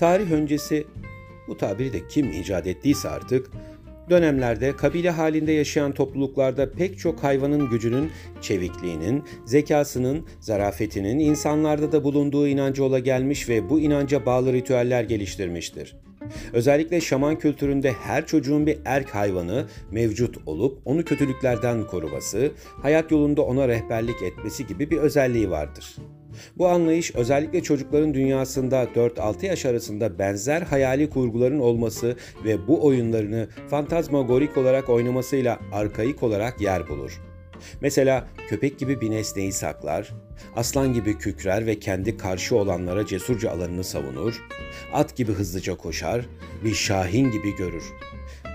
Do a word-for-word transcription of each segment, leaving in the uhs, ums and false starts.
Tarih öncesi, bu tabiri de kim icat ettiyse artık, dönemlerde kabile halinde yaşayan topluluklarda pek çok hayvanın gücünün, çevikliğinin, zekasının, zarafetinin insanlarda da bulunduğu inancı ola gelmiş ve bu inanca bağlı ritüeller geliştirmiştir. Özellikle şaman kültüründe her çocuğun bir erk hayvanı mevcut olup onu kötülüklerden koruması, hayat yolunda ona rehberlik etmesi gibi bir özelliği vardır. Bu anlayış özellikle çocukların dünyasında dört altı yaş arasında benzer hayali kurguların olması ve bu oyunlarını fantazmagorik olarak oynamasıyla arkaik olarak yer bulur. Mesela köpek gibi bir nesneyi saklar, aslan gibi kükrer ve kendi karşı olanlara cesurca alanını savunur, at gibi hızlıca koşar, bir şahin gibi görür.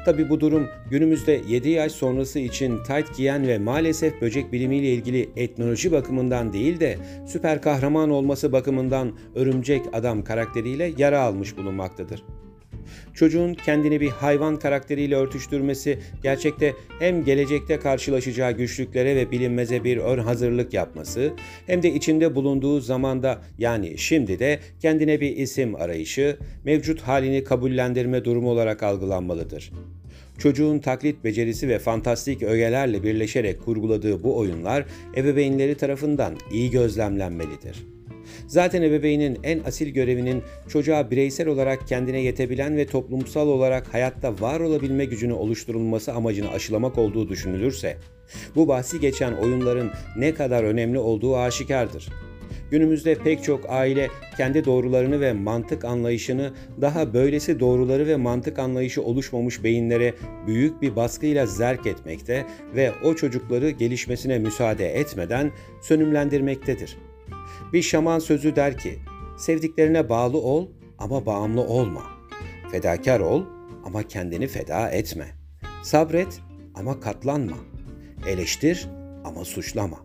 Tabi bu durum günümüzde yedi yaş sonrası için tayt giyen ve maalesef böcek bilimiyle ilgili etnoloji bakımından değil de süper kahraman olması bakımından Örümcek Adam karakteriyle yara almış bulunmaktadır. Çocuğun kendini bir hayvan karakteriyle örtüştürmesi gerçekte hem gelecekte karşılaşacağı güçlüklere ve bilinmeze bir ön hazırlık yapması hem de içinde bulunduğu zamanda yani şimdi de kendine bir isim arayışı, mevcut halini kabullendirme durumu olarak algılanmalıdır. Çocuğun taklit becerisi ve fantastik ögelerle birleşerek kurguladığı bu oyunlar ebeveynleri tarafından iyi gözlemlenmelidir. Zaten ebeveynin en asil görevinin çocuğa bireysel olarak kendine yetebilen ve toplumsal olarak hayatta var olabilme gücünü oluşturulması amacını aşılamak olduğu düşünülürse, bu bahsi geçen oyunların ne kadar önemli olduğu aşikardır. Günümüzde pek çok aile kendi doğrularını ve mantık anlayışını daha böylesi doğruları ve mantık anlayışı oluşmamış beyinlere büyük bir baskıyla zerk etmekte ve o çocukları gelişmesine müsaade etmeden sönümlendirmektedir. Bir şaman sözü der ki, sevdiklerine bağlı ol ama bağımlı olma. Fedakar ol ama kendini feda etme. Sabret ama katlanma. Eleştir ama suçlama.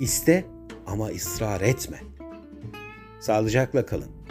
İste ama ısrar etme. Sağlıcakla kalın.